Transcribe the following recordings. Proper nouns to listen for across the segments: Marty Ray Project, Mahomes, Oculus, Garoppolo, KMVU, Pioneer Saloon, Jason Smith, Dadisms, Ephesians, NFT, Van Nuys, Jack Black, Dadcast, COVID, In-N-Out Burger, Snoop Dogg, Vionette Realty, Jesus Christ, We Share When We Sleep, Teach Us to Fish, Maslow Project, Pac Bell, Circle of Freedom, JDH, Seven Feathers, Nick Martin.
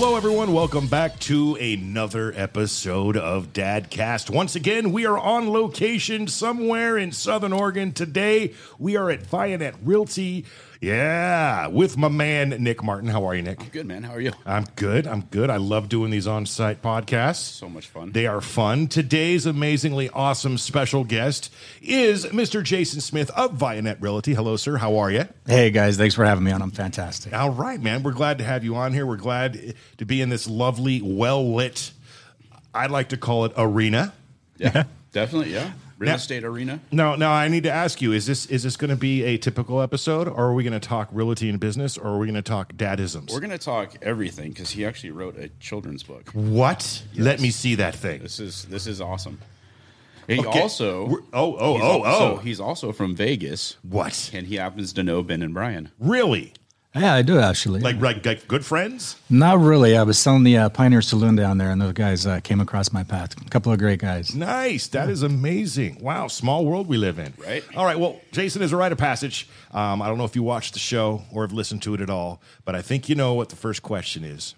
Hello, everyone. Welcome back to another episode of Dadcast. Once again, we are on location somewhere in Southern Oregon. Today, we are at Vionette Realty. Yeah, with my man, Nick Martin. How are you, Nick? I'm good, man. How are you? I'm good. I love doing these on-site podcasts. So much fun. They are fun. Today's amazingly awesome special guest is Mr. Jason Smith of Vionette Realty. Hello, sir. How are you? Hey, guys. Thanks for having me on. I'm fantastic. All right, man. We're glad to have you on here. We're glad to be in this lovely, well-lit, I'd like to call it arena. Yeah, definitely, yeah. Real estate arena. Now I need to ask you, is this going to be a typical episode, or are we going to talk realty and business, or are we going to talk dadisms? We're going to talk everything, because he actually wrote a children's book. What? Yes. Let me see that thing. This is awesome. He He's also from Vegas. What? And he happens to know Ben and Brian. Really? Yeah, I do, actually. Like good friends? Not really. I was selling the Pioneer Saloon down there, and those guys came across my path. A couple of great guys. Nice. That is amazing. Wow. Small world we live in. Right. All right. Well, Jason is a rite of passage. I don't know if you watched the show or have listened to it at all, but I think you know what the first question is.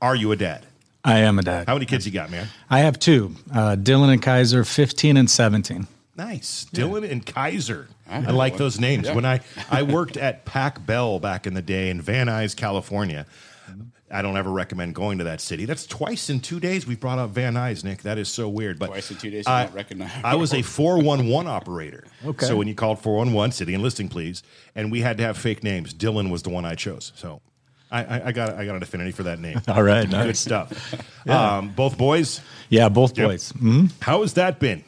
Are you a dad? I am a dad. How many kids you got, man? I have two. Dylan and Kaiser, 15 and 17. Nice. Dylan and Kaiser. I like those names. Yeah. When I worked at Pac Bell back in the day in Van Nuys, California. I don't ever recommend going to that city. That's twice in 2 days we brought up Van Nuys, Nick. That is so weird. But twice in 2 days you don't recognize. I was a 411 operator. Okay. So when you called 411, city and listing, please. And we had to have fake names. Dylan was the one I chose. So I got an affinity for that name. All right. Nice. Good stuff. Yeah. Both boys? Yeah, both boys. Mm-hmm. How has that been?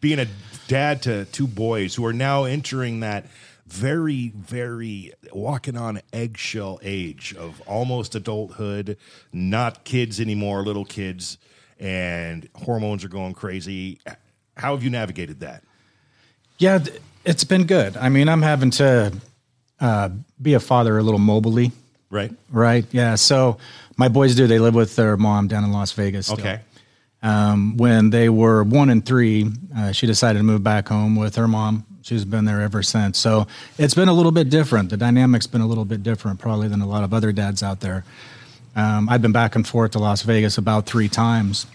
Being a dad to two boys who are now entering that very, very walking on eggshell age of almost adulthood, not kids anymore, little kids, and hormones are going crazy. How have you navigated that? Yeah, it's been good. I mean, I'm having to be a father a little mobily. Right. Right, yeah. So my boys they live with their mom down in Las Vegas still. Okay. When they were 1 and 3, she decided to move back home with her mom. She's been there ever since. So it's been a little bit different. The dynamic's been a little bit different probably than a lot of other dads out there. I've been back and forth to Las Vegas about 3 times.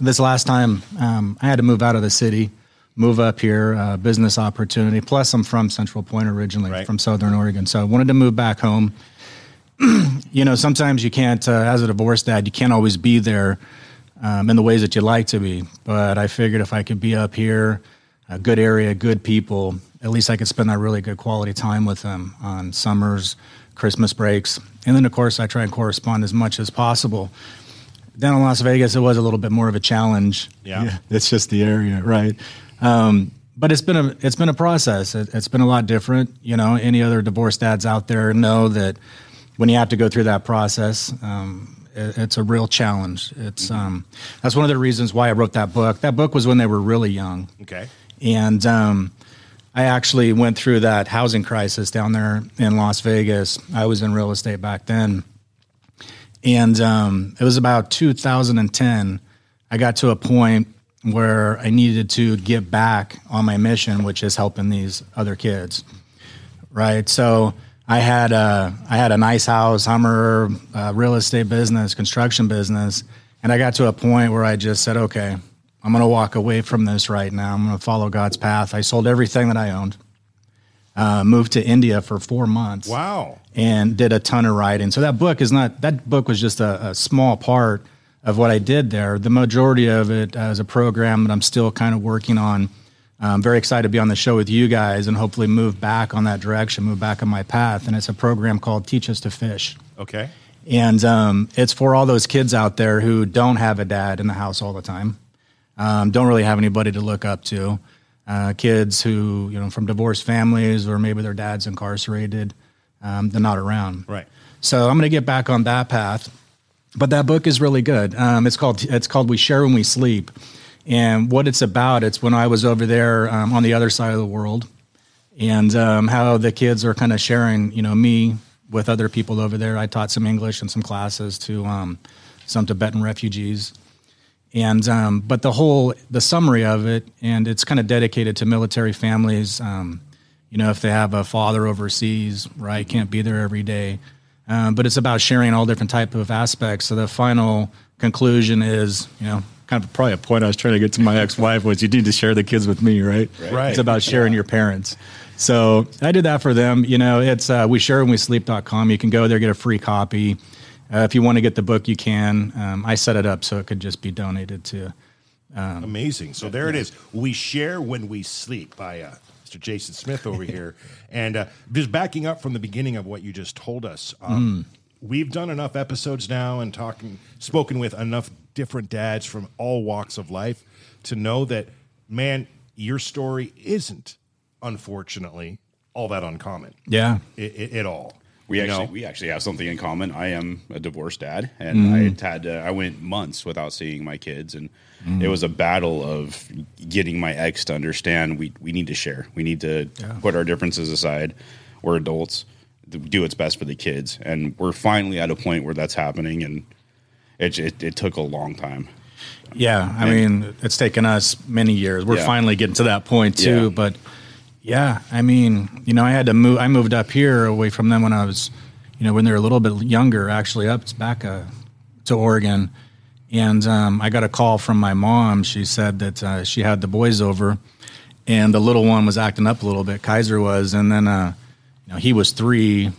This last time, I had to move out of the city, move up here, business opportunity. Plus I'm from Central Point originally, right, from Southern Oregon. So I wanted to move back home. You know, sometimes you can't, as a divorced dad, you can't always be there in the ways that you like to be. But I figured if I could be up here, a good area, good people, at least I could spend that really good quality time with them on summers, Christmas breaks. And then, of course, I try and correspond as much as possible. Down in Las Vegas, it was a little bit more of a challenge. Yeah. It's just the area, right? But it's been a process. It's been a lot different. You know, any other divorced dads out there know that when you have to go through that process, it's a real challenge. It's that's one of the reasons why I wrote that book. That book was when they were really young. Okay. And I actually went through that housing crisis down there in Las Vegas. I was in real estate back then. And it was about 2010. I got to a point where I needed to get back on my mission, which is helping these other kids, right? So I had a nice house, Hummer, real estate business, construction business, and I got to a point where I just said, okay, I'm going to walk away from this right now. I'm going to follow God's path. I sold everything that I owned, moved to India for 4 months. Wow. And did a ton of writing. So that book was just a small part of what I did there. The majority of it is a program that I'm still kind of working on. I'm very excited to be on the show with you guys and hopefully move back on that direction, move back on my path. And it's a program called Teach Us to Fish. Okay. And it's for all those kids out there who don't have a dad in the house all the time, don't really have anybody to look up to, kids who, you know, from divorced families or maybe their dad's incarcerated, they're not around. Right. So I'm going to get back on that path. But that book is really good. It's called We Share When We Sleep. And what it's about, it's when I was over there on the other side of the world, and how the kids are kind of sharing, you know, me with other people over there. I taught some English and some classes to some Tibetan refugees. And but the summary of it, and it's kind of dedicated to military families, you know, if they have a father overseas, right, can't be there every day. But it's about sharing all different type of aspects. So the final conclusion is, you know, kind of probably a point I was trying to get to my ex-wife was you need to share the kids with me, right? Right. It's about sharing your parents. So I did that for them. You know, it's we share when we sleep.com. You can go there, get a free copy. If you want to get the book, you can. I set it up so it could just be donated to. Amazing. So there it is. We Share When We Sleep by Mr. Jason Smith over here. And just backing up from the beginning of what you just told us, we've done enough episodes now and spoken with enough different dads from all walks of life to know that, man, your story isn't, unfortunately, all that uncommon. Yeah. At all. We actually have something in common. I am a divorced dad, and I went months without seeing my kids, and it was a battle of getting my ex to understand we need to share. We need to put our differences aside. We're adults. Do what's best for the kids, and we're finally at a point where that's happening, and it took a long time. Yeah, I mean, it's taken us many years. We're finally getting to that point too, but. Yeah, I mean, you know, I had to move. I moved up here away from them when I was, you know, when they were a little bit younger, actually back to Oregon. And I got a call from my mom. She said that she had the boys over and the little one was acting up a little bit. Kaiser was. And then, you know, he was 3.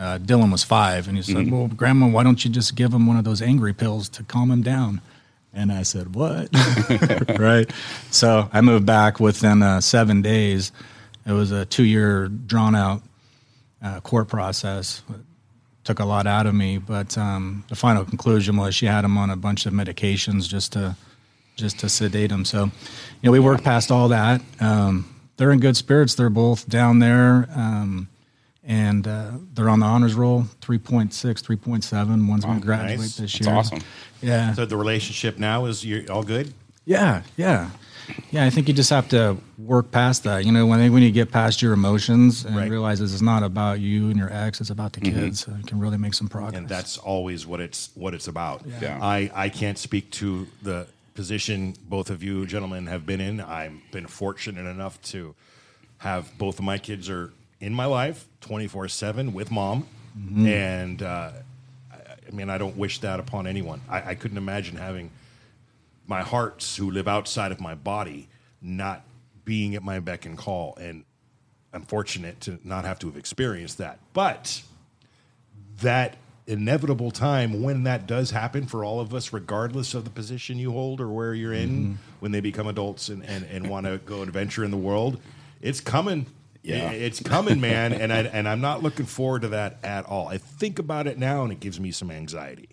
Dylan was 5. And he said, well, Grandma, why don't you just give him one of those angry pills to calm him down? And I said, what? Right. So I moved back within 7 days. It was a 2-year drawn-out court process. It took a lot out of me. But the final conclusion was she had him on a bunch of medications just to sedate him. So, you know, we worked past all that. They're in good spirits. They're both down there. And they're on the honors roll, 3.6, 3.7. One's going to graduate this year. That's awesome. Yeah. So the relationship now is all good? Yeah, yeah. Yeah, I think you just have to work past that. You know, when you get past your emotions and realize this is not about you and your ex, it's about the kids. So you can really make some progress. And that's always what it's about. Yeah. Yeah. I can't speak to the position both of you gentlemen have been in. I've been fortunate enough to have both of my kids are in my life 24/7 with mom. And I mean, I don't wish that upon anyone. I couldn't imagine having my hearts who live outside of my body not being at my beck and call. And I'm fortunate to not have to have experienced that. But that inevitable time when that does happen for all of us, regardless of the position you hold or where you're in, when they become adults and want to go adventure in the world, it's coming. Yeah. It's coming, man, and I'm not looking forward to that at all. I think about it now, and it gives me some anxiety.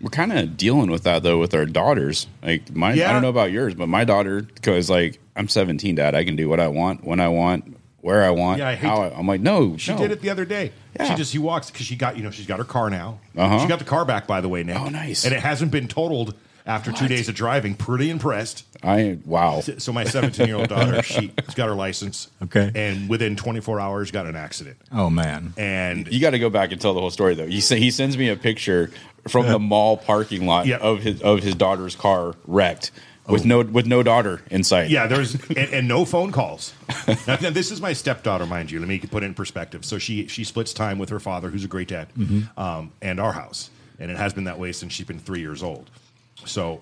We're kind of dealing with that, though, with our daughters. Like mine, I don't know about yours, but my daughter goes like, I'm 17, Dad. I can do what I want, when I want, where I want. Yeah, I'm like, no. She did it the other day. Yeah. She walks because she's got her car now. She got the car back, by the way, Nick. Oh, nice. And it hasn't been totaled. After 2 days of driving, pretty impressed. Wow. So my 17-year-old daughter, she's got her license. Okay. And within 24 hours, got an accident. Oh, man. And you got to go back and tell the whole story, though. He sends me a picture from the mall parking lot of his daughter's car wrecked with no daughter in sight. Yeah, there's and no phone calls. Now, this is my stepdaughter, mind you. Let me put it in perspective. So she splits time with her father, who's a great dad, and our house. And it has been that way since she's been 3 years old. So,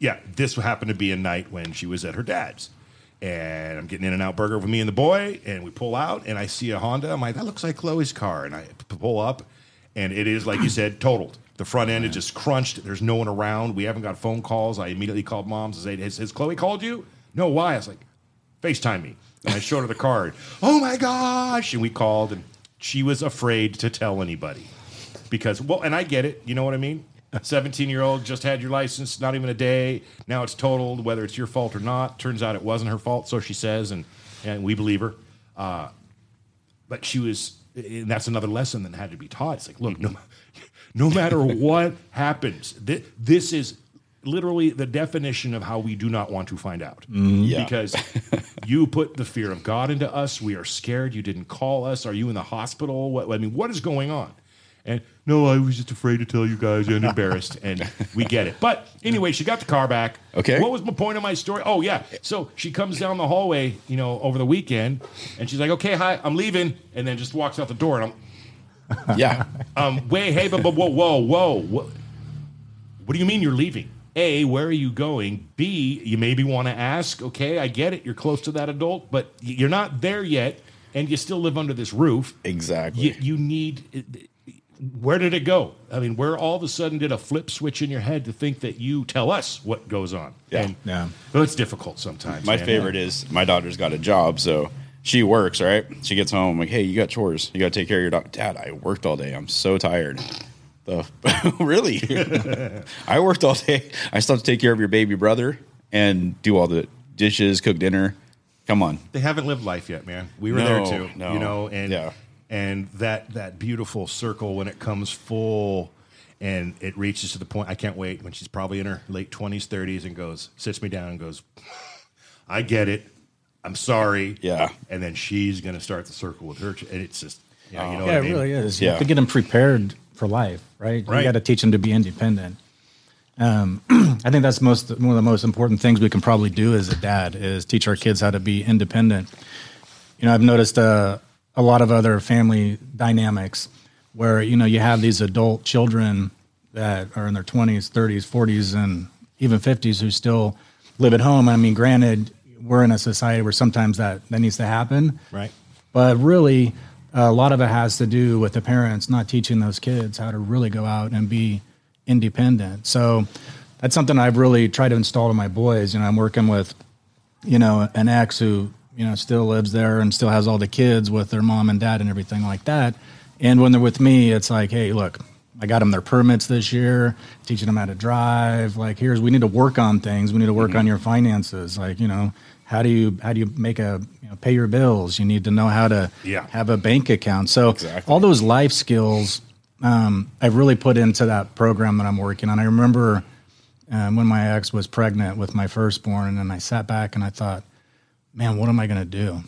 yeah, this happened to be a night when she was at her dad's. And I'm getting In-N-Out Burger with me and the boy, and we pull out, and I see a Honda. I'm like, that looks like Chloe's car. And I pull up, and it is, like you said, totaled. The front end is just crunched. There's no one around. We haven't got phone calls. I immediately called Mom's and said, has Chloe called you? No, why? I was like, FaceTime me. And I showed her the card. Oh, my gosh. And we called, and she was afraid to tell anybody. Because, well, and I get it. You know what I mean? 17-year-old just had your license, not even a day. Now it's totaled, whether it's your fault or not. Turns out it wasn't her fault, so she says, and we believe her. But she was, and that's another lesson that had to be taught. It's like, look, no matter what happens, this is literally the definition of how we do not want to find out. Because you put the fear of God into us. We are scared. You didn't call us. Are you in the hospital? What is going on? And no, I was just afraid to tell you guys and embarrassed, and we get it. But anyway, she got the car back. Okay. What was my point of my story? Oh, yeah. So she comes down the hallway, you know, over the weekend, and she's like, okay, hi, I'm leaving, and then just walks out the door, and I'm Yeah. Wait, hey, but whoa. What do you mean you're leaving? A, where are you going? B, you maybe want to ask, okay, I get it, you're close to that adult, but you're not there yet, and you still live under this roof. Exactly. You need... Where did it go? I mean, where all of a sudden did a flip switch in your head to think that you tell us what goes on? Yeah. And, yeah. Well, it's difficult sometimes. My favorite is my daughter's got a job, so she works, right? She gets home. I'm like, hey, you got chores. You got to take care of your daughter. Dad, I worked all day. I'm so tired. Really? I worked all day. I still have to take care of your baby brother and do all the dishes, cook dinner. Come on. They haven't lived life yet, man. We were there too. No. You know, and yeah. And that beautiful circle when it comes full and it reaches to the point, I can't wait, when she's probably in her late 20s, 30s and sits me down and goes, I get it. I'm sorry. Yeah. And then she's going to start the circle with her. And it's just, you know what I mean? It really is. You have to get them prepared for life, right? You got to teach them to be independent. I think that's one of the most important things we can probably do as a dad is teach our kids how to be independent. You know, I've noticed, a lot of other family dynamics where, you know, you have these adult children that are in their 20s, 30s, 40s, and even 50s who still live at home. I mean, granted, we're in a society where sometimes that needs to happen. Right. But really, a lot of it has to do with the parents not teaching those kids how to really go out and be independent. So that's something I've really tried to install to my boys. You know, I'm working with, you know, an ex who, you know, still lives there and still has all the kids with their mom and dad and everything like that. And when they're with me, it's like, hey, look, I got them their permits this year, teaching them how to drive. Like, we need to work on things. We need to work on your finances. Like, you know, how do you make pay your bills? You need to know how to have a bank account. So all those life skills, I've really put into that program that I'm working on. I remember when my ex was pregnant with my firstborn, and I sat back and I thought, man, what am I going to do?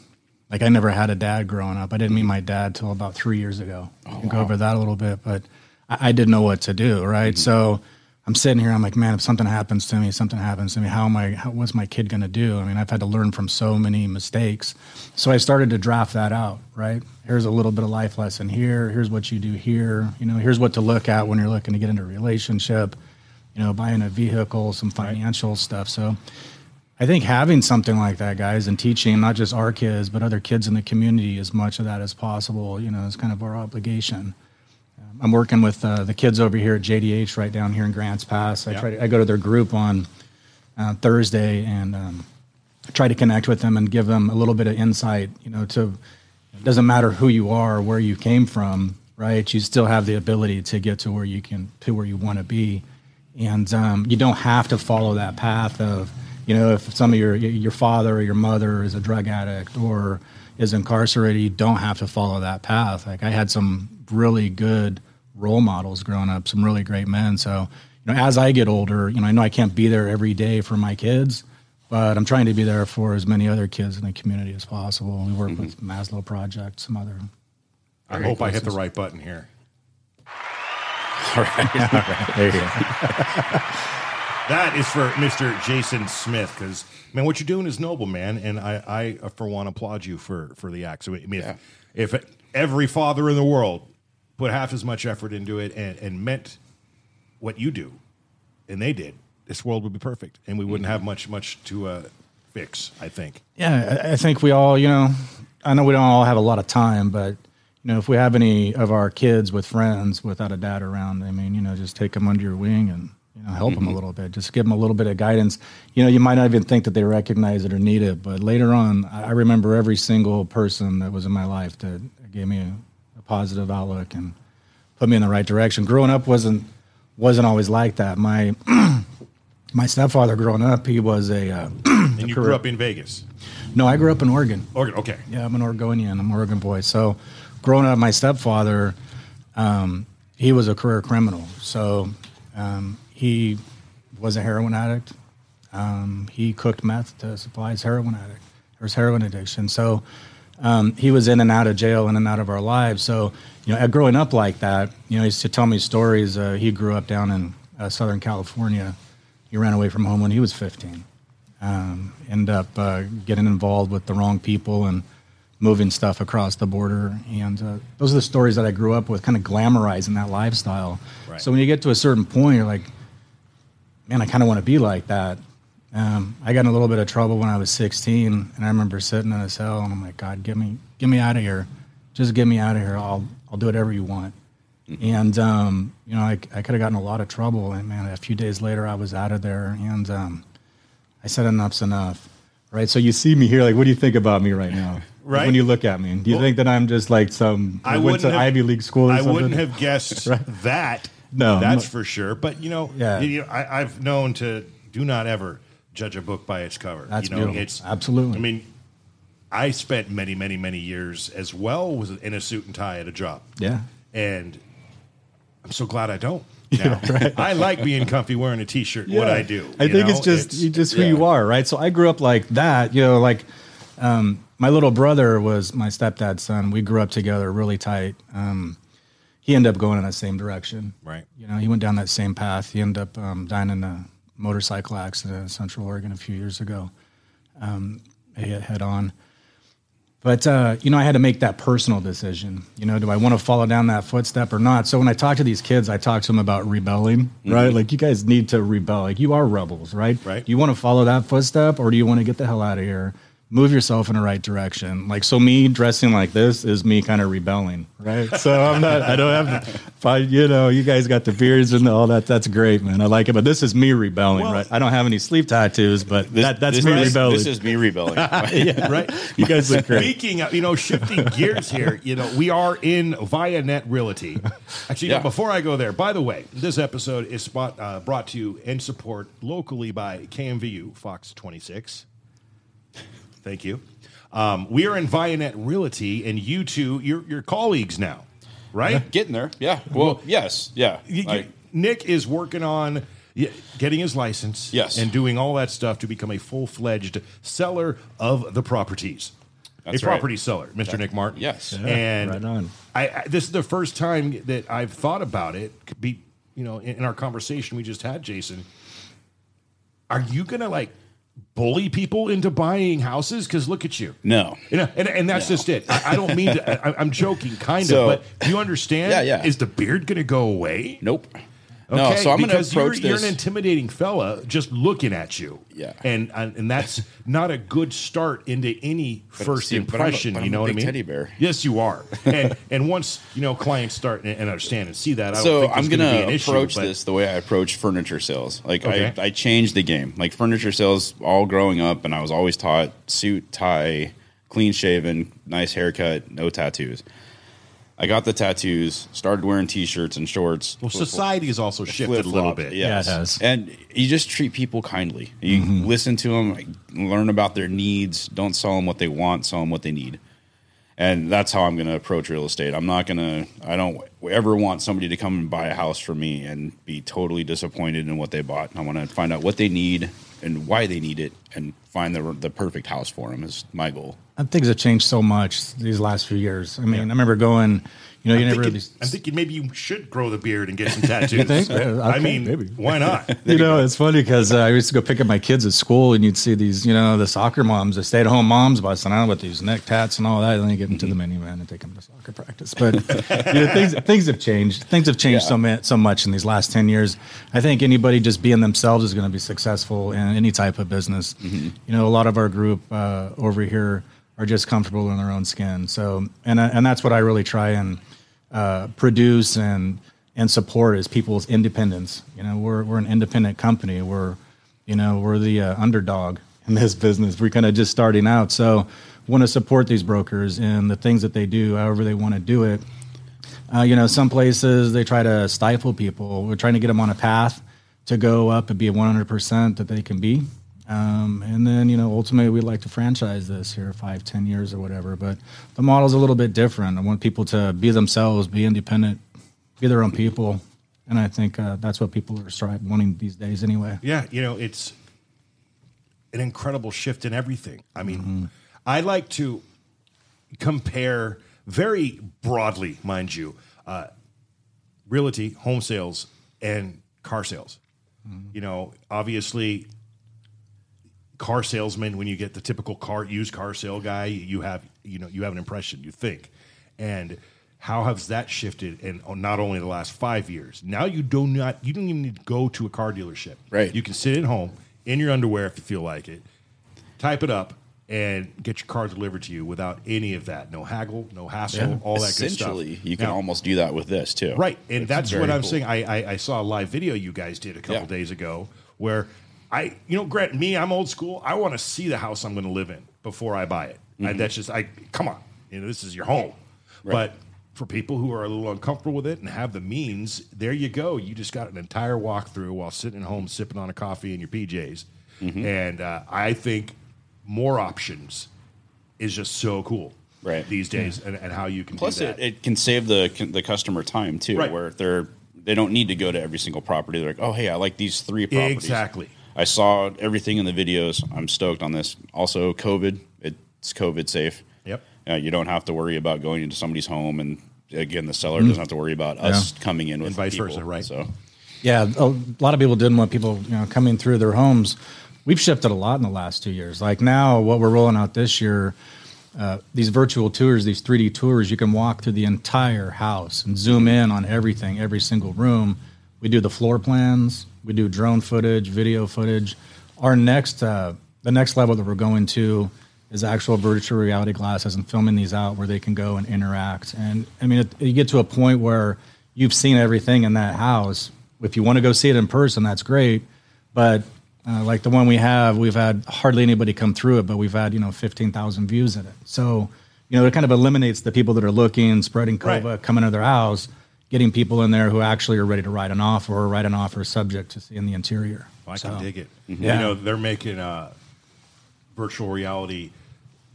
Like, I never had a dad growing up. I didn't meet my dad till about 3 years ago. Go over that a little bit, but I didn't know what to do, right? Mm-hmm. So I'm sitting here, I'm like, man, if something happens to me, what's my kid going to do? I mean, I've had to learn from so many mistakes. So I started to draft that out, right? Here's a little bit of life lesson here. Here's what you do here. You know, here's what to look at when you're looking to get into a relationship, you know, buying a vehicle, some financial stuff. So I think having something like that, guys, and teaching not just our kids, but other kids in the community as much of that as possible, you know, is kind of our obligation. I'm working with the kids over here at JDH right down here in Grants Pass. I go to their group on Thursday and try to connect with them and give them a little bit of insight, you know, to it doesn't matter who you are or where you came from, right? You still have the ability to get to where you can, to where you want to be. And you don't have to follow that path of, you know, if some of your father or your mother is a drug addict or is incarcerated, you don't have to follow that path. Like, I had some really good role models growing up, some really great men. So, you know, as I get older, you know I can't be there every day for my kids, but I'm trying to be there for as many other kids in the community as possible. We work with Maslow Project, some other. I hope I hit the right button here. All right. There you go. That is for Mr. Jason Smith, because, man, what you're doing is noble, man, and I for one, applaud you for the acts. I mean, if every father in the world put half as much effort into it and meant what you do, and they did, this world would be perfect, and we wouldn't have much to fix, I think. Yeah, I think we all, you know, I know we don't all have a lot of time, but, you know, if we have any of our kids with friends without a dad around, I mean, you know, just take them under your wing and, you know, help them a little bit. Just give them a little bit of guidance. You know, you might not even think that they recognize it or need it, but later on, I remember every single person that was in my life that gave me a positive outlook and put me in the right direction. Growing up wasn't always like that. My my stepfather growing up, he was a... and you grew up in Vegas? No, I grew up in Oregon. Oregon, okay. Yeah, I'm an Oregonian. I'm an Oregon boy. So growing up, my stepfather, he was a career criminal. So... he was a heroin addict. He cooked meth to supply his heroin addict. There was heroin addiction. So he was in and out of jail, in and out of our lives. So, you know, growing up like that, you know, he used to tell me stories. He grew up down in Southern California. He ran away from home when he was 15. Ended up getting involved with the wrong people and moving stuff across the border. And those are the stories that I grew up with, kind of glamorizing that lifestyle. Right. So when you get to a certain point, you're like, man, I kind of want to be like that. I got in a little bit of trouble when I was 16, and I remember sitting in a cell, and I'm like, God, get me out of here. Just get me out of here. I'll do whatever you want. Mm-hmm. And, you know, I could have gotten a lot of trouble. And, man, a few days later, I was out of there, and I said enough's enough, right? So you see me here, like, what do you think about me right now? Right. When you look at me, do you think that I'm just like some, I went to Ivy League school or something? I wouldn't have guessed right? that. No. That's for sure. But, you know, I've known to do not ever judge a book by its cover. That's beautiful. Absolutely. I mean, I spent many, many, many years as well in a suit and tie at a job. Yeah. And I'm so glad I don't. Now. Yeah, right. I like being comfy wearing a T-shirt, what I do. I think it's just who you are, right? So I grew up like that, you know, like my little brother was my stepdad's son. We grew up together really tight. He ended up going in that same direction. Right. You know, he went down that same path. He ended up dying in a motorcycle accident in Central Oregon a few years ago. He hit head on. But, you know, I had to make that personal decision. You know, do I want to follow down that footstep or not? So when I talk to these kids, I talk to them about rebelling, mm-hmm. right? Like, you guys need to rebel. Like, you are rebels, right? Right. Do you want to follow that footstep, or do you want to get the hell out of here? Move yourself in the right direction. Like, so me dressing like this is me kind of rebelling, right? So I don't have, you know, you guys got the beards and all that. That's great, man. I like it. But this is me rebelling, well, right? I don't have any sleeve tattoos, but that's me rebelling. This is me rebelling. Right? Yeah, right? You guys look great. Speaking of, you know, shifting gears here, you know, we are in Vionette Realty. Actually, you know, before I go there, by the way, this episode is brought to you and support locally by KMVU, Fox 26. Thank you. We are in Vionette Realty, and you two, you're colleagues now, right? Yeah. Getting there, yeah. Well, yes, yeah. Nick is working on getting his license and doing all that stuff to become a full-fledged seller of the properties. That's a property seller, Mr. Nick Martin. Yes. Yeah, and right on. This is the first time that I've thought about it, you know, in our conversation we just had, Jason. Are you going to, like, bully people into buying houses? Because look at you. No. And that's just it. I don't mean to. I'm joking, kind of. So, but do you understand? Yeah. Is the beard going to go away? Nope. Okay, no, so I'm going to approach this. You're an intimidating fella just looking at you. Yeah. And that's not a good start into any first impression. But I'm a, you know what I mean? Teddy bear. Yes, you are. And once, you know, clients start and understand and see that, I'm going to approach this the way I approach furniture sales. Like, okay. I changed the game. Like, furniture sales, all growing up, and I was always taught suit, tie, clean shaven, nice haircut, no tattoos. I got the tattoos, started wearing T-shirts and shorts. Well, society has also shifted a little bit. Yes. Yeah, it has. And you just treat people kindly. You listen to them, learn about their needs. Don't sell them what they want, sell them what they need. And that's how I'm going to approach real estate. I don't ever want somebody to come and buy a house for me and be totally disappointed in what they bought. I want to find out what they need and why they need it and find the perfect house for them is my goal. And things have changed so much these last few years. I mean, I remember going, you know, I'm thinking maybe you should grow the beard and get some tattoos. You think? Okay, I mean, maybe. Why not? You know, it's funny because I used to go pick up my kids at school, and you'd see these, you know, the soccer moms, the stay-at-home moms busting out with these neck tats and all that, and then you get them to the minivan and take them to soccer practice. But you know, things have changed. Things have changed so much in these last 10 years. I think anybody just being themselves is going to be successful in any type of business. Mm-hmm. You know, a lot of our group over here are just comfortable in their own skin. So, and that's what I really try and produce and support is people's independence. You know, we're an independent company. We're the underdog in this business. We're kind of just starting out. So, want to support these brokers and the things that they do, however they want to do it. You know, some places they try to stifle people. We're trying to get them on a path to go up and be 100% that they can be. And then, you know, ultimately we'd like to franchise this here 5-10 years or whatever, but the model's a little bit different. I want people to be themselves, be independent, be their own people. And I think that's what people are wanting these days anyway. Yeah. You know, it's an incredible shift in everything. I mean, I like to compare very broadly, mind you, realty, home sales, and car sales. You know, obviously car salesman, when you get the typical used car sale guy, you have an impression, you think. And how has that shifted in not only the last 5 years? Now you don't even need to go to a car dealership. Right. You can sit at home in your underwear if you feel like it, type it up, and get your car delivered to you without any of that. No haggle, no hassle, all that good stuff. Essentially, you can almost do that with this, too. Right, and that's what I'm saying. I saw a live video you guys did a couple days ago where Grant, I'm old school. I want to see the house I'm going to live in before I buy it. Mm-hmm. And that's just, come on, this is your home. Right. But for people who are a little uncomfortable with it and have the means, there you go. You just got an entire walkthrough while sitting at home sipping on a coffee in your PJs. Mm-hmm. And I think more options is just so cool these days, and how you can do that. It can save the customer time too, where if they don't need to go to every single property. They're like, oh, hey, I like these three properties. Exactly. I saw everything in the videos. I'm stoked on this. Also, COVID. It's COVID safe. Yep. You don't have to worry about going into somebody's home, and again, the seller doesn't have to worry about us coming in with people. And vice versa, right? So, a lot of people didn't want people coming through their homes. We've shifted a lot in the last 2 years. Like now, what we're rolling out this year, these virtual tours, these 3D tours, you can walk through the entire house and zoom in on everything, every single room. We do the floor plans. We do drone footage, video footage. Our next, the next level that we're going to is actual virtual reality glasses and filming these out where they can go and interact. And you get to a point where you've seen everything in that house. If you want to go see it in person, that's great, but like the one we've had hardly anybody come through it, but we've had 15,000 views in it. So it kind of eliminates the people that are looking, spreading COVID, coming to their house, getting people in there who actually are ready to write an offer or write an offer subject to seeing the interior. Well, I can dig it. Mm-hmm. Yeah. They're making virtual reality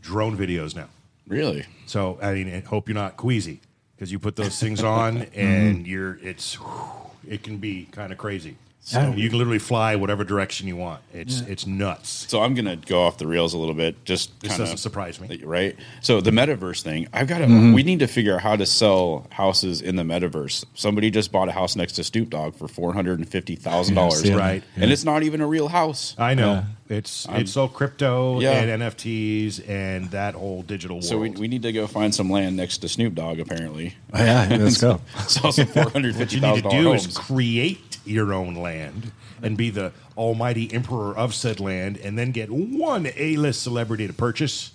drone videos now. Really? So hope you're not queasy, because you put those things on and it can be kind of crazy. So you can literally fly whatever direction you want. It's nuts. So I'm going to go off the rails a little bit. This doesn't surprise me. Right? So the metaverse thing, we need to figure out how to sell houses in the metaverse. Somebody just bought a house next to Snoop Dogg for $450,000. Right. Yeah. And it's not even a real house. I know. It's all crypto and NFTs and that whole digital world. So we need to go find some land next to Snoop Dogg, apparently. Oh, yeah, let's go. Sell some $450,000. What you need to do is create your own land and be the almighty emperor of said land, and then get one A-list celebrity to purchase,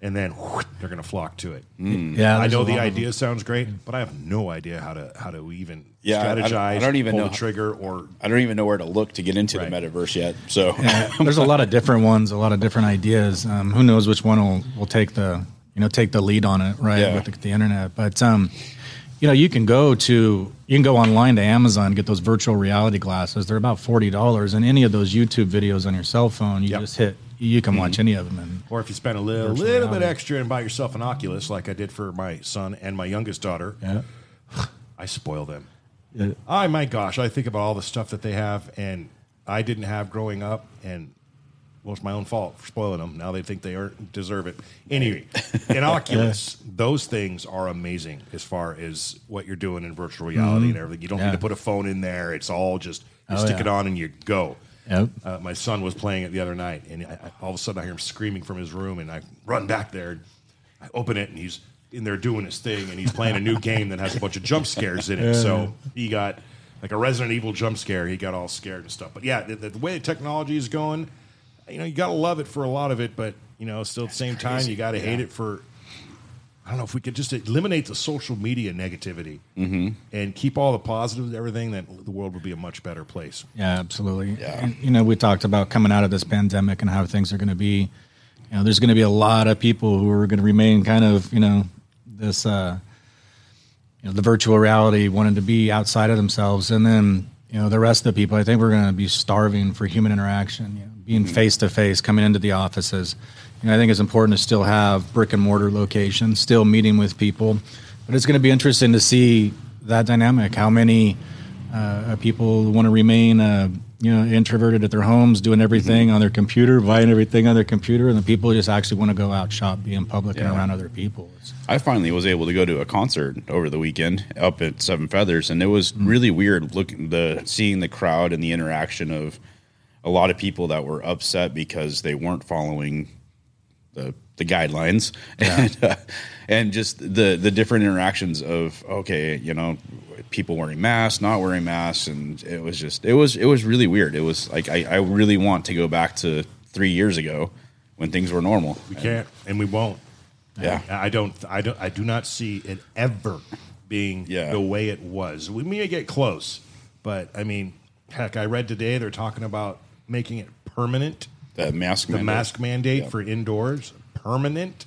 and then they're going to flock to it. Mm. Yeah, I know the idea sounds great, but I have no idea how to even strategize. I don't even know the trigger, or I don't even know where to look to get into the metaverse yet. So there's a lot of different ones, a lot of different ideas. Who knows which one will take the take the lead on it, right? Yeah. With the internet, but you can go online to Amazon and get those virtual reality glasses. They're about $40, and any of those YouTube videos on your cell phone, you just hit. You can watch any of them. Or if you spend a little bit extra and buy yourself an Oculus, like I did for my son and my youngest daughter, I spoil them. Yeah. Oh my gosh, I think about all the stuff that they have and I didn't have growing up, and it's my own fault for spoiling them. Now they think they deserve it. Anyway, in Oculus, those things are amazing as far as what you're doing in virtual reality and everything. You don't need to put a phone in there. It's all just you stick it on and you go. Yep. My son was playing it the other night, and all of a sudden I hear him screaming from his room, and I run back there. And I open it, and he's in there doing his thing, and he's playing a new game that has a bunch of jump scares in it. So he got like a Resident Evil jump scare. He got all scared and stuff. But, the way the technology is going, you got to love it for a lot of it, but, still at the same time, you got to hate it for, I don't know, if we could just eliminate the social media negativity and keep all the positives, everything, then the world would be a much better place. Yeah, absolutely. Yeah. And, we talked about coming out of this pandemic and how things are going to be. There's going to be a lot of people who are going to remain kind of, this, the virtual reality, wanting to be outside of themselves. And then, the rest of the people, I think we're going to be starving for human interaction, being face-to-face, coming into the offices. I think it's important to still have brick-and-mortar locations, still meeting with people. But it's going to be interesting to see that dynamic, how many people want to remain, introverted at their homes, doing everything on their computer, buying everything on their computer, and the people just actually want to go out, shop, be in public and around other people. I finally was able to go to a concert over the weekend up at Seven Feathers, and it was really weird seeing the crowd and the interaction of – a a lot of people that were upset because they weren't following the guidelines, yeah. And just the different interactions of, okay, you know, people wearing masks, not wearing masks. And it was just, it was really weird. It was like, I really want to go back to 3 years ago when things were normal. We can't, and we won't. Yeah. I do not see it ever being the way it was. We may get close, but I mean, heck, I read today, they're talking about making it permanent. The mask mandate for indoors, permanent.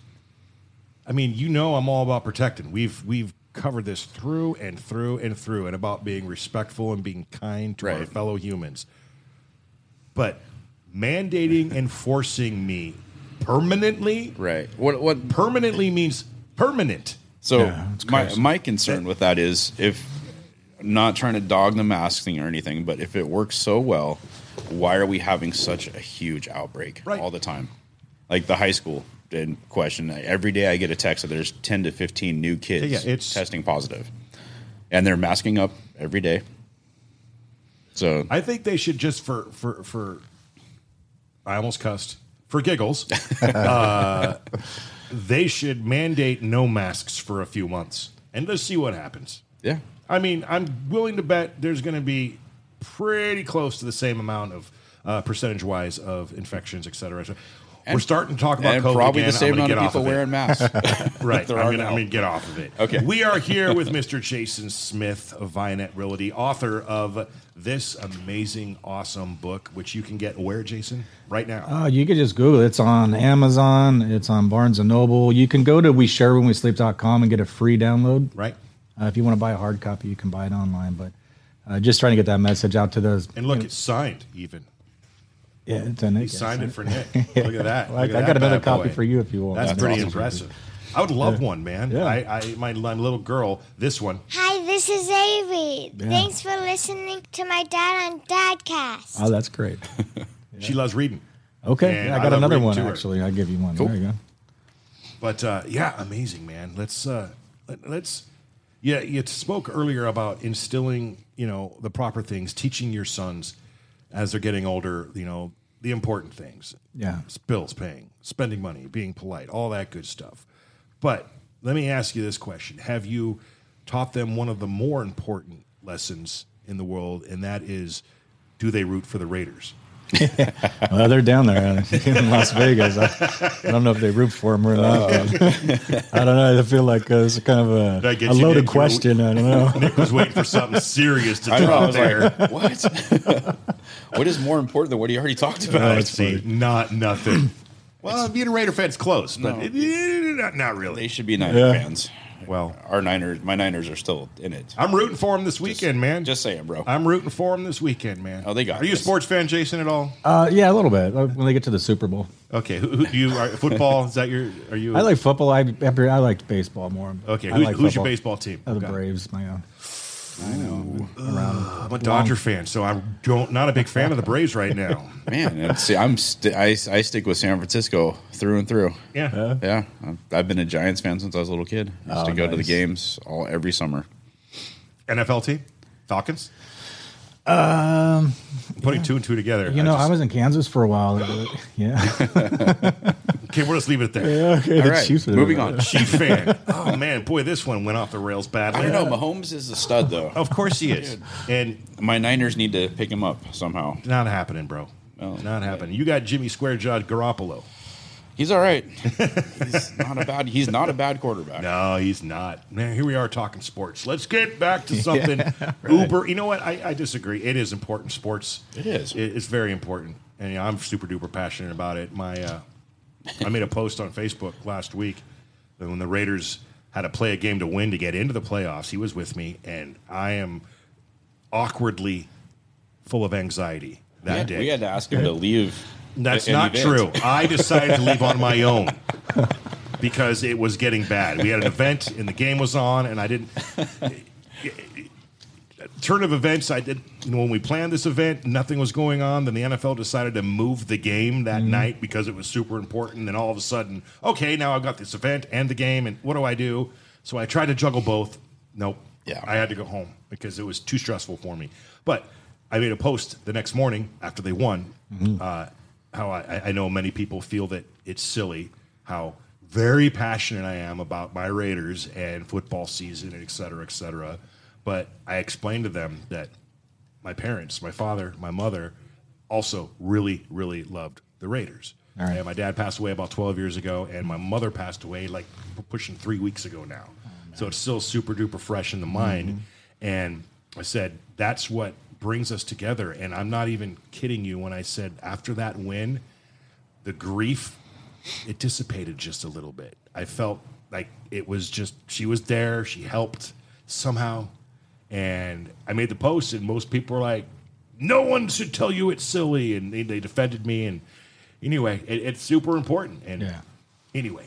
I mean, you know, I'm all about protecting. We've covered this through and through and through, and about being respectful and being kind to our fellow humans. But mandating and forcing me permanently, right? What permanently means permanent. So my concern with that is, if I'm not trying to dog the mask thing or anything, but if it works so well, why are we having such a huge outbreak all the time? Like the high school question. Every day I get a text that there's 10 to 15 new kids testing positive. And they're masking up every day. So I think they should just for I almost cussed. For giggles. They should mandate no masks for a few months. And let's see what happens. Yeah. I mean, I'm willing to bet there's going to be pretty close to the same amount of percentage-wise of infections, et cetera. We're starting to talk about COVID probably again. The same amount of people wearing masks. Right. I'm going to get off of it. Okay. We are here with Mr. Jason Smith of Vionette Realty, author of this amazing, awesome book, which you can get where, Jason? Right now. You can just Google it. It's on Amazon. It's on Barnes & Noble. You can go to WeShareWhenWeSleep.com and get a free download. Right. If you want to buy a hard copy, you can buy it online. But just trying to get that message out to those. And look, it's signed even. Yeah, it's Nick. He signed it for Nick. Yeah. Look at that. Look at I got another copy for you if you want. That's pretty awesome. Impressive. I would love one, man. Yeah. My little girl, this one. Hi, this is Avery. Yeah. Thanks for listening to my dad on Dadcast. Oh, that's great. She loves reading. Okay. Yeah, I got another one, actually. I'll give you one. Cool. There you go. But, amazing, man. Let's Yeah, you spoke earlier about instilling, you know, the proper things, teaching your sons as they're getting older, you know, the important things. Yeah. Bills paying, spending money, being polite, all that good stuff. But let me ask you this question. Have you taught them one of the more important lessons in the world, and that is, do they root for the Raiders? Well, they're down there in Las Vegas. I don't know if they root for them or not. I don't know. I feel like it's kind of a loaded question. I don't know. Nick was waiting for something serious to drop there. Like, what? What is more important than what he already talked about? Not nothing. Well, being a Raider fan's close, but not really. They should be Niner fans. Well, my Niners are still in it. I'm rooting for them this weekend, man. Just saying, bro. I'm rooting for them this weekend, man. Oh, they got. Are you a sports fan, Jason, at all? Yeah, a little bit. When they get to the Super Bowl. Okay, who do you? Football? Is that your? Are you? I like football. I liked baseball more. Okay, who's your baseball team? The Braves, my own. I know. I'm a Dodger fan, so I'm not a big fan of the Braves right now. Man, see, I stick with San Francisco through and through. Yeah, yeah. I've been a Giants fan since I was a little kid. I used to go to the games every summer. NFL team, Falcons. Putting 2 and 2 together. You know, I was in Kansas for a while. Yeah. Okay, we'll just leave it there. Yeah, okay. All right, moving on. Chiefs fan. Oh, man, boy, this one went off the rails badly. I don't know. Mahomes is a stud, though. Of course he is. And my Niners need to pick him up somehow. Not happening, bro. Oh, not happening. You got Jimmy Square-Jawed Garoppolo. He's all right. He's not a bad quarterback. No, he's not. Man, here we are talking sports. Let's get back to something uber. You know what? I disagree. It is important, sports. It is. It's very important. And I'm super-duper passionate about it. My... I made a post on Facebook last week that when the Raiders had to play a game to win to get into the playoffs, he was with me, and I am awkwardly full of anxiety that day. We had to ask him to leave. That's not true. I decided to leave on my own because it was getting bad. We had an event, and the game was on, and I didn't... Turn of events, I did. You know, when we planned this event, nothing was going on. Then the NFL decided to move the game that night because it was super important. And all of a sudden, okay, now I've got this event and the game, and what do I do? So I tried to juggle both. Nope. Yeah. I had to go home because it was too stressful for me. But I made a post the next morning after they won Mm-hmm. How I know many people feel that it's silly how very passionate I am about my Raiders and football season and et cetera, but I explained to them that my parents, my father, my mother, also really, really loved the Raiders. All right. And my dad passed away about 12 years ago, and my mother passed away like pushing 3 weeks ago now. Oh, no. So it's still super duper fresh in the mind. Mm-hmm. And I said, that's what brings us together. And I'm not even kidding you when I said after that win, the grief, it dissipated just a little bit. I felt like it was just, she was there, she helped somehow. And I made the post, and most people were like, no one should tell you it's silly. And they defended me. And anyway, it's super important. And yeah. Anyway,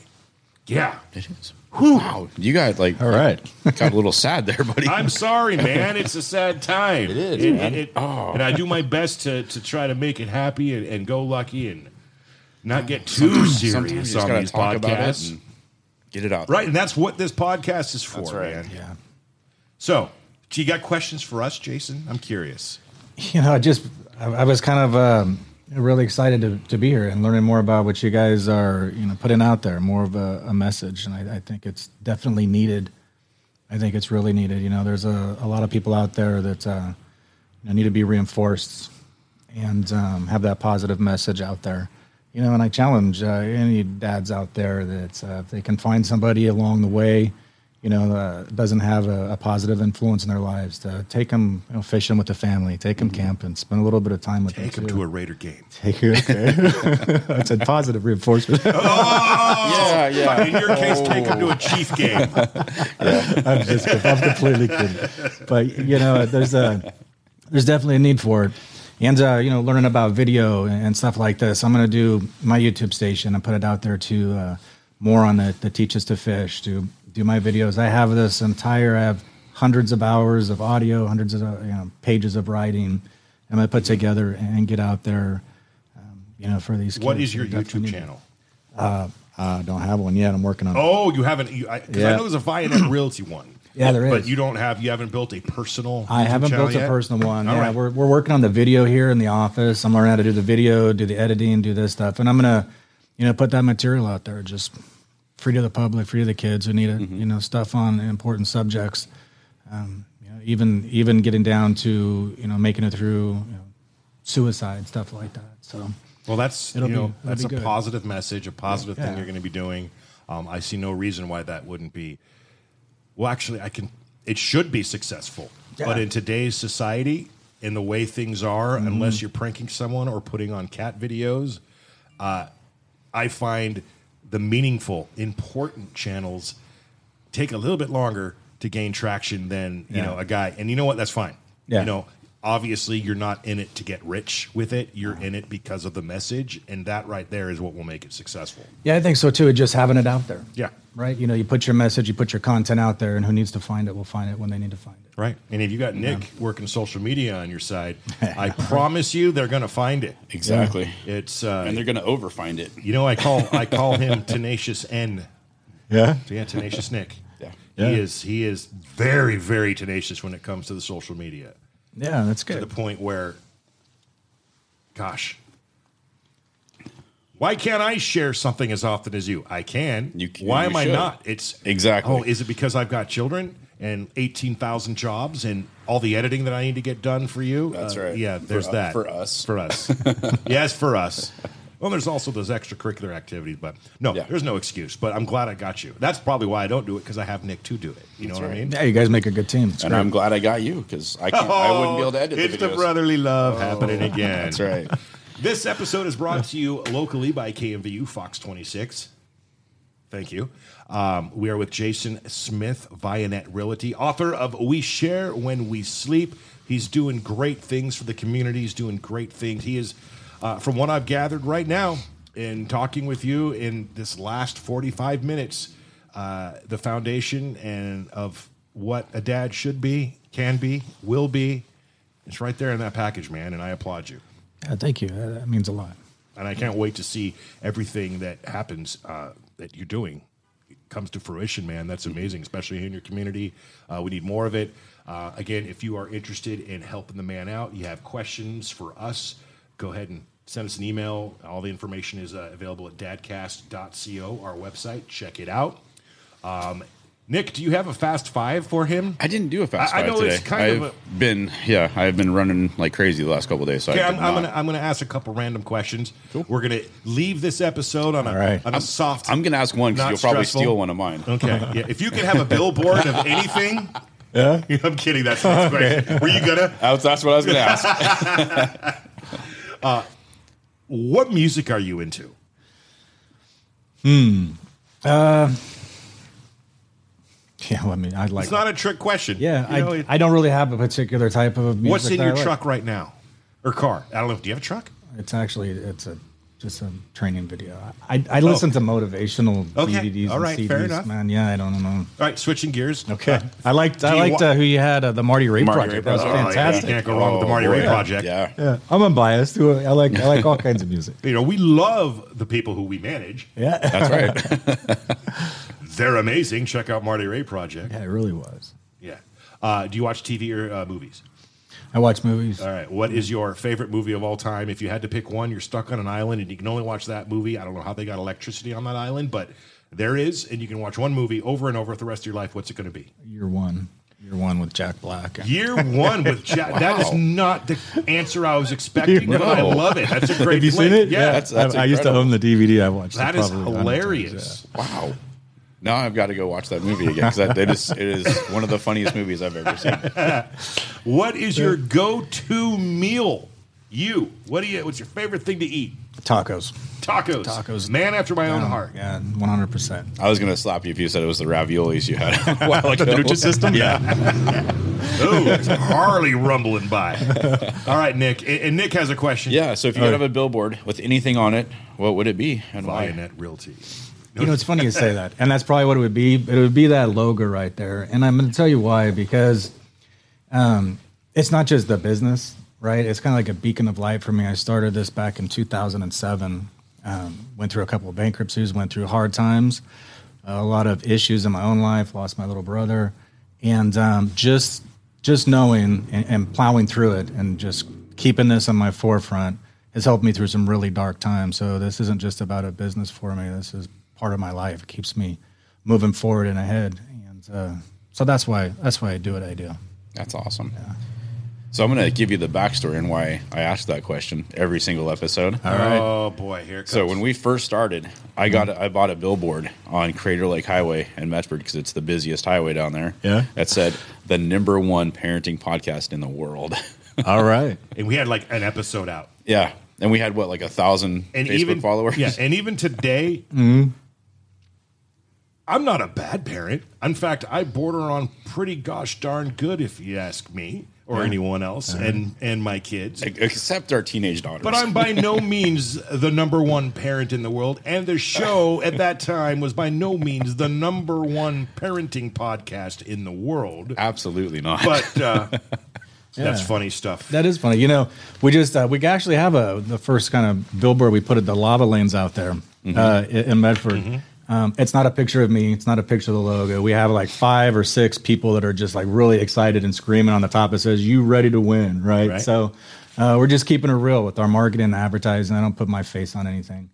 yeah. It is. Whew. Wow. You got like, all right. Got a little sad there, buddy. I'm sorry, man. It's a sad time. It is. And I do my best to try to make it happy and go lucky and not get too serious on these podcasts. Get it out. Right. And that's what this podcast is for, that's right. Man. Yeah. So, do you got questions for us, Jason? I'm curious. You know, I was kind of really excited to be here and learning more about what you guys are, you know, putting out there, more of a message. And I think it's definitely needed. I think it's really needed. You know, there's a lot of people out there that need to be reinforced and have that positive message out there. You know, and I challenge any dads out there that if they can find somebody along the way, you know, doesn't have a positive influence in their lives, to take them, you know, fishing with the family, take them camping, spend a little bit of time with them. Take them to a Raider game. Take them to I said positive reinforcement. Oh! Yeah. In your case, take them to a Chief game. Yeah. I'm completely kidding. But, you know, there's definitely a need for it. And, you know, learning about video and stuff like this, I'm going to do my YouTube station and put it out there to more on the Teach Us to Fish, to do my videos. I have hundreds of hours of audio, hundreds of pages of writing I'm going to put together and get out there, you know, for these kids. What is your YouTube channel? I don't have one yet. I'm working on it. Oh, you haven't? I know there's a Vionette Realty one. Yeah, there is. But you haven't built a personal I haven't built yet? A personal one. All right. We're working on the video here in the office. I'm learning how to do the video, do the editing, do this stuff. And I'm going to, you know, put that material out there, just free to the public, free to the kids who need it, you know, stuff on important subjects, you know, even getting down to, you know, making it through, you know, suicide, stuff like that. So, well, that's a positive message, a positive thing you're going to be doing. I see no reason why that wouldn't be. Well, actually, it should be successful, but in today's society and the way things are, unless you're pranking someone or putting on cat videos, I find the meaningful, important channels take a little bit longer to gain traction than, you know, a guy. And you know what? That's fine. Yeah. You know, obviously you're not in it to get rich with it. You're in it because of the message. And that right there is what will make it successful. Yeah, I think so too. Just having it out there. Yeah. Right. You know, you put your message, you put your content out there, and who needs to find it will find it when they need to find it. Right. And if you got Nick working social media on your side, I promise you they're going to find it. Exactly. Yeah. It's and they're going to overfind it. You know, I call him Tenacious N. Yeah. Yeah. Tenacious Nick. Yeah. He is very, very tenacious when it comes to the social media. Yeah, that's good. To the point where, gosh. Why can't I share something as often as you? I can. Why am I not? It's exactly. Oh, is it because I've got children and 18,000 jobs and all the editing that I need to get done for you? That's right. Yeah, there's that. For us. For us. Yes, for us. Well, there's also those extracurricular activities, but no, there's no excuse. But I'm glad I got you. That's probably why I don't do it, because I have Nick to do it. You know what I mean? Yeah, you guys make a good team. That's great. I'm glad I got you, because I wouldn't be able to edit the videos. It's the brotherly love happening again. That's right. This episode is brought to you locally by KMVU Fox 26. Thank you. We are with Jason Smith, Vionette Realty, author of We Share When We Sleep. He's doing great things for the community. He's doing great things. He is, from what I've gathered right now in talking with you in this last 45 minutes, the foundation and of what a dad should be, can be, will be. It's right there in that package, man, and I applaud you. Thank you. That means a lot. And I can't wait to see everything that happens that you're doing. It comes to fruition, man. That's amazing, especially in your community. We need more of it. Again, if you are interested in helping the man out, you have questions for us, go ahead and Send us an email. All the information is available at dadcast.co, our website. Check it out. Nick, do you have a fast five for him? I didn't do a fast five today. I know today. I've been running like crazy the last couple of days. So okay, I'm going to ask a couple random questions. Cool. We're going to leave this episode on a soft. I'm going to ask one because you'll probably steal one of mine. Okay. Yeah. If you could have a billboard of anything. Yeah. I'm kidding. That's the next question. Were you going to? That's what I was going to ask. What music are you into? Yeah, well, I mean, I like. It's not a trick question. Yeah, I don't really have a particular type of music. What's in your truck right now, or car? I don't know. Do you have a truck? It's actually just a training video. I listen to motivational DVDs. All right, and CDs, fair enough, man. Yeah, I don't know. All right, switching gears. Okay, I liked who you had the Marty Ray Project. That was fantastic. You can't go wrong with the Marty Ray Project. Yeah, I'm unbiased. I like all kinds of music. You know, we love the people who we manage. Yeah, that's right. They're amazing. Check out Marty Ray Project. Yeah, it really was. Yeah. Do you watch TV or movies? I watch movies. All right. What is your favorite movie of all time? If you had to pick one, you're stuck on an island and you can only watch that movie. I don't know how they got electricity on that island, but there is, and you can watch one movie over and over for the rest of your life. What's it going to be? Year One with Jack Black. Year One with Jack. Wow. That is not the answer I was expecting. No. I love it. That's a great. Have you seen it? Yeah. That's I used to own the DVD. I watched that. That is hilarious. Yeah. Wow. Now I've got to go watch that movie again because it is one of the funniest movies I've ever seen. What is your go-to meal? What's your favorite thing to eat? Tacos. Man after my own heart. Yeah, 100%. I was going to slap you if you said it was the raviolis you had a while ago. The Nutri system? Yeah. Ooh, it's Harley rumbling by. All right, Nick. And Nick has a question. Yeah, so if you could have a billboard with anything on it, what would it be? And Vionette Realty. You know, it's funny you say that. And that's probably what it would be. It would be that logo right there. And I'm going to tell you why, because it's not just the business, right? It's kind of like a beacon of light for me. I started this back in 2007, went through a couple of bankruptcies, went through hard times, a lot of issues in my own life, lost my little brother. And just knowing and plowing through it and just keeping this on my forefront has helped me through some really dark times. So this isn't just about a business for me. This is part of my life. It keeps me moving forward and ahead, and so that's why I do what I do. That's awesome. Yeah. So I'm going to give you the backstory and why I asked that question every single episode. All right. Oh boy, here it comes. So when we first started, I bought a billboard on Crater Lake Highway in Medford because it's the busiest highway down there. Yeah. That said, the number one parenting podcast in the world. All right. And we had like an episode out. Yeah. And we had like 1,000 Facebook followers. Yeah, and even today. Mm-hmm. I'm not a bad parent. In fact, I border on pretty gosh darn good, if you ask me, or anyone else, and my kids. Except our teenage daughters. But I'm by no means the number one parent in the world, and the show at that time was by no means the number one parenting podcast in the world. Absolutely not. But... Yeah. That's funny stuff. That is funny. You know, we just we actually have the first kind of billboard we put at the lava lanes out there in Medford. Mm-hmm. It's not a picture of me. It's not a picture of the logo. We have like 5 or 6 people that are just like really excited and screaming on the top. It says, "You ready to win?" Right? So we're just keeping it real with our marketing and advertising. I don't put my face on anything.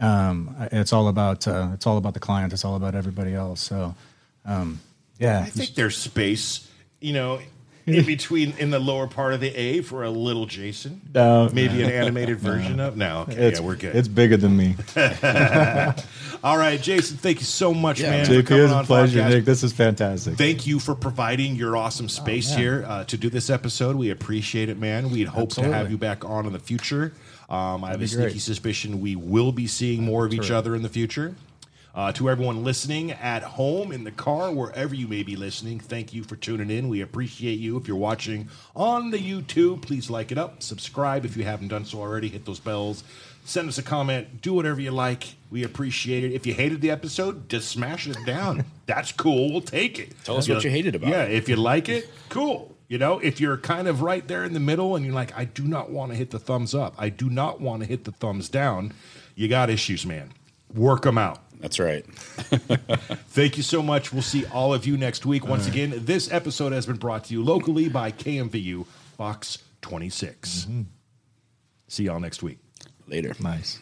It's all about the client. It's all about everybody else. So I think there's space. You know. In between, in the lower part of the A for a little Jason. No, maybe an animated version of. No, okay, we're good. It's bigger than me. All right, Jason, thank you so much, man. Dude, for coming on. It was a pleasure, podcast. Nick. This is fantastic. Thank you for providing your awesome space here to do this episode. We appreciate it, man. We'd hope to have you back on in the future. I have a sneaky suspicion we will be seeing more of each other in the future. To everyone listening at home, in the car, wherever you may be listening, thank you for tuning in. We appreciate you. If you're watching on the YouTube, please like it up. Subscribe if you haven't done so already. Hit those bells. Send us a comment. Do whatever you like. We appreciate it. If you hated the episode, just smash it down. That's cool. We'll take it. Tell us what you hated about it. Yeah, if you like it, cool. You know, if you're kind of right there in the middle and you're like, I do not want to hit the thumbs up. I do not want to hit the thumbs down. You got issues, man. Work them out. That's right. Thank you so much. We'll see all of you next week. Once again, this episode has been brought to you locally by KMVU Fox 26. Mm-hmm. See y'all next week. Later. Nice.